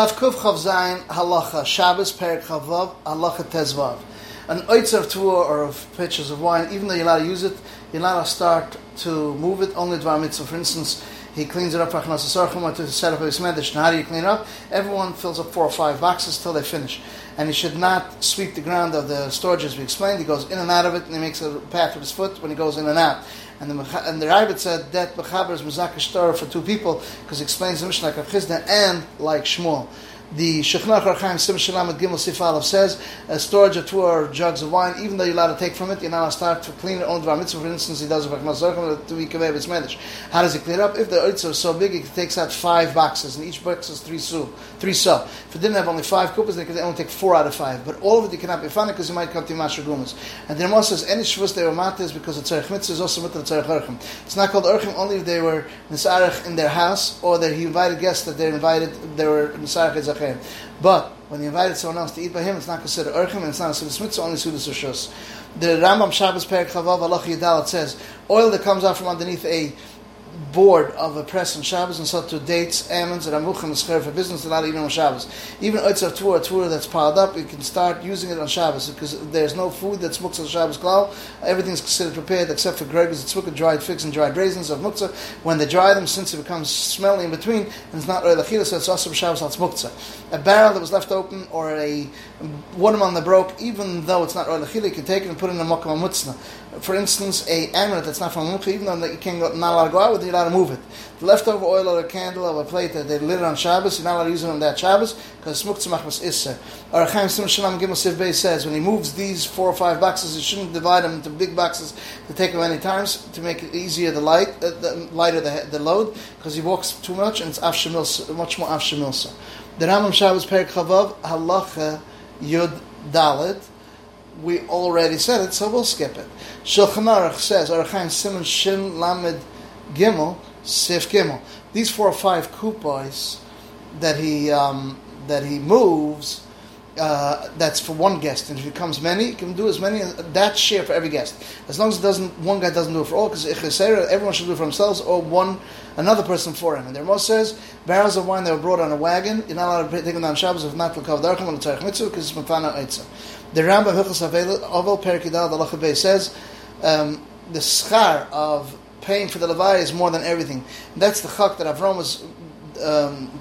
Daf Kuf Chav Zayin Halacha Shabbos Perek Chavav Halacha Tezvav. An oitzer of tour or of pitchers of wine, even though you're allowed to use it, you're not allowed to start to move it. Only Dvar Mitzvah. For instance, he cleans it up for Achnasas Orchim to set up his medish. Now, how do you clean it up? Everyone fills up 4 or 5 boxes till they finish, and he should not sweep the ground of the storage as we explained. He goes in and out of it, and he makes a path with his foot when he goes in and out. And the Rabbit said that Bechaber is Mezakash Torah for 2 people because it explains the Mishnah like Chizda and like Shmuel. The Shechnach Archaim Sim Shalamet Gimel Sif Aleph says a storage of 2 jugs of wine, even though you're allowed to take from it, you're not allowed to start to clean it on Dvar Mitzvah. For instance, he does it to be Kamev It's Medish. How does he clean it up? If the Oitzer is so big, he takes out 5 boxes, and each box is 3 su. If it didn't have only 5 kupas, they could only take 4 out of 5. But all of it you cannot be funny because you might come to Masha Gumas. And the Ramah says any Shvus they were matas because the Tzarech Mitzvah is also with the Tzarech Orchim. It's not called Orchim only if they were Nisarach in their house or that he invited guests that they were Nisarach Ezach. But when he invited someone else to eat by him, it's not considered Urchim and it's not a Sudas Mitzvah, only Sudas Rishus. The Rambam Shabbos Perek Chavav Halacha Yudal says oil that comes out from underneath a board of a press on Shabbos and sold to dates, almonds, and amuchim and schir for business, not even on Shabbos. Even oitzer tura, tura that's piled up, you can start using it on Shabbos because there's no food that's muktzah on Shabbos klal. Everything's considered prepared except for gregers, it's muktzah, dried figs and dried raisins of muktzah. When they dry them, since it becomes smelly in between, and it's not oil achila, so it's also Shabbos, it's muktzah. A barrel that was left open or a watermelon that broke, even though it's not oil achila, you can take it and put it in a mokam amutzna. For instance, a amulet that's not from muktzah, even though you can't go out with it, you're allowed to move it. The leftover oil or a candle or a plate that they lit on Shabbos, you're not allowed to use it on that Shabbos because it's muktzah machmas isser. Or Chaim Sim Shalom Gimel Sif Beis says when he moves these 4 or 5 boxes, he shouldn't divide them into big boxes to take them many times to make it easier the lighter the load because he walks too much and it's much more af shemilsa. The Rambam Shabbos Perek Chavav Halacha Yud Dalet. We already said it, so we'll skip it. Shulchan Aruch says Or Chaim Sim Shin Lamed Gimel, Sif Gimel. These 4 or 5 kupos that he moves, that's for one guest. And if it becomes many, you can do as many. That share for every guest, as long as it doesn't one guy doesn't do it for all. Because everyone should do it for themselves or another person for him. And the Rambam says barrels of wine that were brought on a wagon, you're not allowed to take them down Shabbos if not l'kav darchim on the Tzarech Mitzvah because it's matana oitza. The Rambam Hilchos Avil Perek Yudal Halacha Beis says the schar of paying for the Levi is more than everything. And that's the chak that Avram was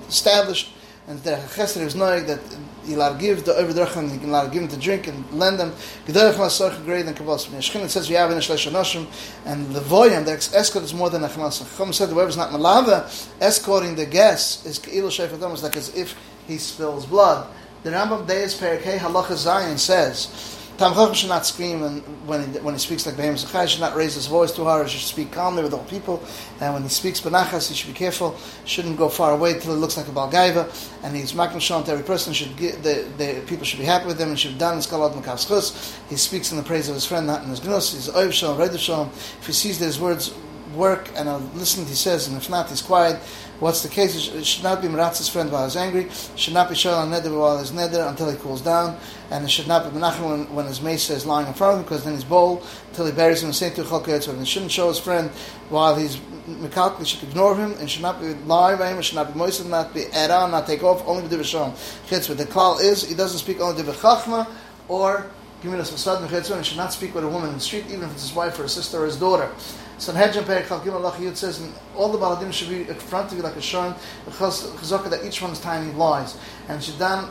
established, and the chesed was knowing that he allowed give the overdrachan, he allowed give him to drink and lend them. G'dayach masorch greater than kabbalas. Shechinah says we have in shleisha noshim, and the voyam that escort is more than achnasa. Chacham said the word is not malava. Escorting the guests is keilu sheifadam, is like as if he spills blood. The Rambam Deis Perikei Halacha Zayin says Tam Chacham should not scream when he speaks like Behem Zachai, should not raise his voice too hard, he should speak calmly with all people. And when he speaks Benachas, he should be careful, shouldn't go far away till it looks like a Balgaiva. And he's Makim Shalom to every person, should the people should be happy with him, and should dan Skalot Makav Schus. He speaks in the praise of his friend, not in his gnus. He's Oiv Shalom, Redu Shalom. If he sees that his words work and are listened, he says, and if not, he's quiet. What's the case? It should not be Meratz's friend while he's angry. It should not be Shoel on Neder while he's Neder until he cools down. And it should not be Menachem when his Mesa is lying in front of him because then he's bold until he buries him in Saint Tuchel Keretz. And he shouldn't show his friend while he's Mekalk. He should ignore him and should not be Lai by him. It should not be Moised, not be Eran, not take off. Only B'Divashon. But the Klal is he doesn't speak only B'Chachma or Gemilas Masad Mechetzon. He should not speak with a woman in the street, even if it's his wife or his sister or his daughter. Sanhedrin Perek Chalkim Alach Yud says, and all the Baladim should be in front of you like a shon, that each one is tiny lies. And Shiddan,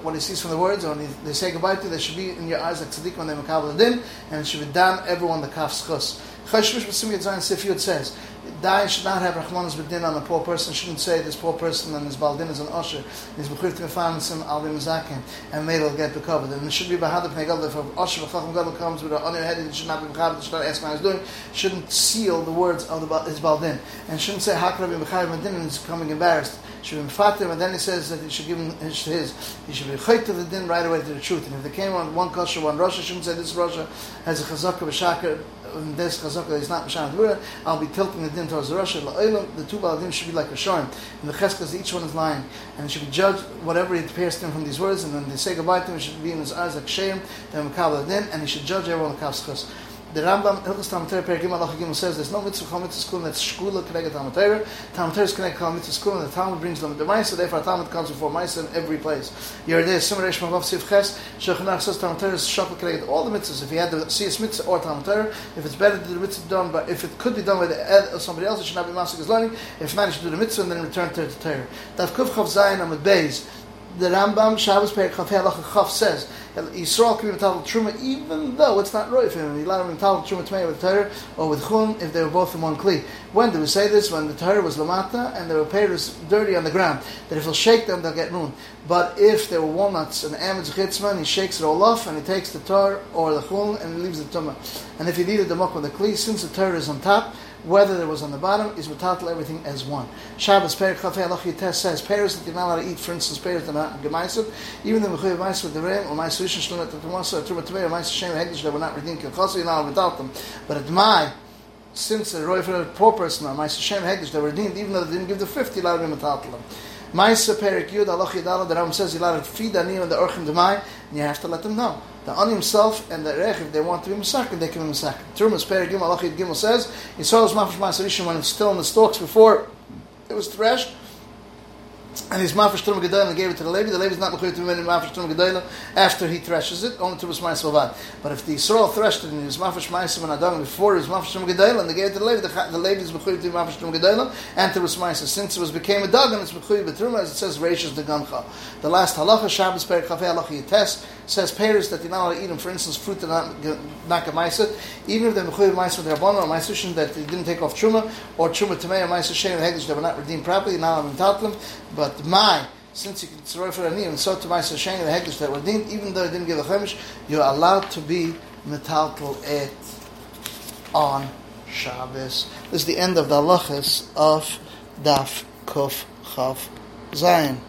what he sees from the words, or they say goodbye to you, they should be in your eyes like Tzaddik when they makabel din, and it should be done everyone the kaf schus. Chashmish B'Simiyat Zayin Sif Yud says, Dayan should not have Rahmanas B'din on a poor person, shouldn't say this poor person and his Baldin is an usher, and his B'chir T'mefansim Alvim Zakim, and may they'll get recovered. And it should be Bahad Pnegal, if an usher B'chacham Gadol comes with an on your head, and it should not be B'chad, it should not ask what he's doing, shouldn't seal the words of his Baldin, and shouldn't say Hakrabim B'chayim B'din, and he's becoming embarrassed. Should be M'fatim, and then he says that he should give him his. He should be Chayt to the Din right away to the truth. And if they came on one kosher, one Russia, shouldn't say this Russia has a Chazaka B'shaka, and this Chazaka is not B'shan Dura, I'll be tilting the Din towards the Russia. The 2 Baladim should be like a Shorim. And the Cheskas, each one is lying. And it should be judged whatever it appears to him from these words. And when they say goodbye to him, it should be in his eyes like Shayim, then Makabal Din, and he should judge everyone like Kavschus. The Rambam, Hilchos Talmud Torah, Perek Gimel, Halacha Gimel says there's no mitzvah called mitzvah school, and that's shkula connected Talmud Torah. Talmud Torah is connected Talmud school, and the Talmud brings them to Ma'aseh. Therefore, Talmud comes before Ma'aseh in every place. Yeridei Simrei Shmavav Sif Ches. Shulchan Aruch says Talmud Torah is shkula connected all the mitzvahs. If you had the Siyas mitzvah or Talmud Torah, if it's better to do the mitzvah done, but if it could be done by the ed of somebody else, it should not be masik as learning. If not, you should do the mitzvah and then return to the Torah. Daf Kuf Chav Zayin Amud Beis. The Rambam Shabbos Perek Chafei Halacha Chaf says Yisrael can be metallic truma even though it's not right for him. He allowed him metallic truma to make with Torah or with Chum if they were both in one kli. When did we say this? When the Torah was lamata and the paper was dirty on the ground. That if he'll shake them, they'll get ruined. But if there were walnuts and amidz chitzman, he shakes it all off and he takes the Torah or the Chum and he leaves the tumah. And if he needed the muck with the kli, since the Torah is on top, whether it was on the bottom, is metallic everything as one. Shabbos Perek Chafei Halacha Yutes says pears that you're not allowed to eat, for instance, pears that are gemaiset, even the mechuyev ma'aser with the ram or ma'aser rishon shlonat the tomasa or truma tevei or ma'aser shem hegdish that were not redeemed kachos, you're not allowed without them. But at my, since the roy for a poor person or ma'aser shem hegdish that were redeemed, even though they didn't give the 50, allowed to be metallic. Ma'aser Perek Yud Halacha Yidala, the Rambam says you're allowed to feed the ani and the orchim demai, and you have to let them know. The on himself and the rech, if they want to be masakin, they can be masakin. Trumas Perek Gimel Halacha Yud Gimel says Yisrael's mafresh ma'aser rishon when it's still in the stalks before it was threshed, and his mafresh truma gedolah and gave it to the levy. The levy is not mechuyev to be made mafresh truma gedolah after he threshes it. Only trumas ma'aser bavad. But if the Yisrael threshed it and his mafresh ma'aser and adam before his mafresh truma gedolah and they gave it to the levy is mechuyev to be mafresh truma gedolah and trumas ma'aser. Since it was became a dog and it's mechuyev truma, as it says reishas degamcha. The last halacha Shabbos Perek Chafei Halacha Yutes says pears that you're not allowed to eat them, for instance, fruit that not gemaiset, even if they're mechuyev ma'aser with their bono or ma'aser that they didn't take off truma or truma tamei or ma'aser shem hegdish that were not redeemed properly, not allowed to them. But my, since you can tzorei for ani and so to my sashen and the hegdish that were redeemed, even though it didn't give a chemish, you're allowed to be metaltel et on Shabbos. This is the end of the halachas of Daf Kuf Chav Zayin.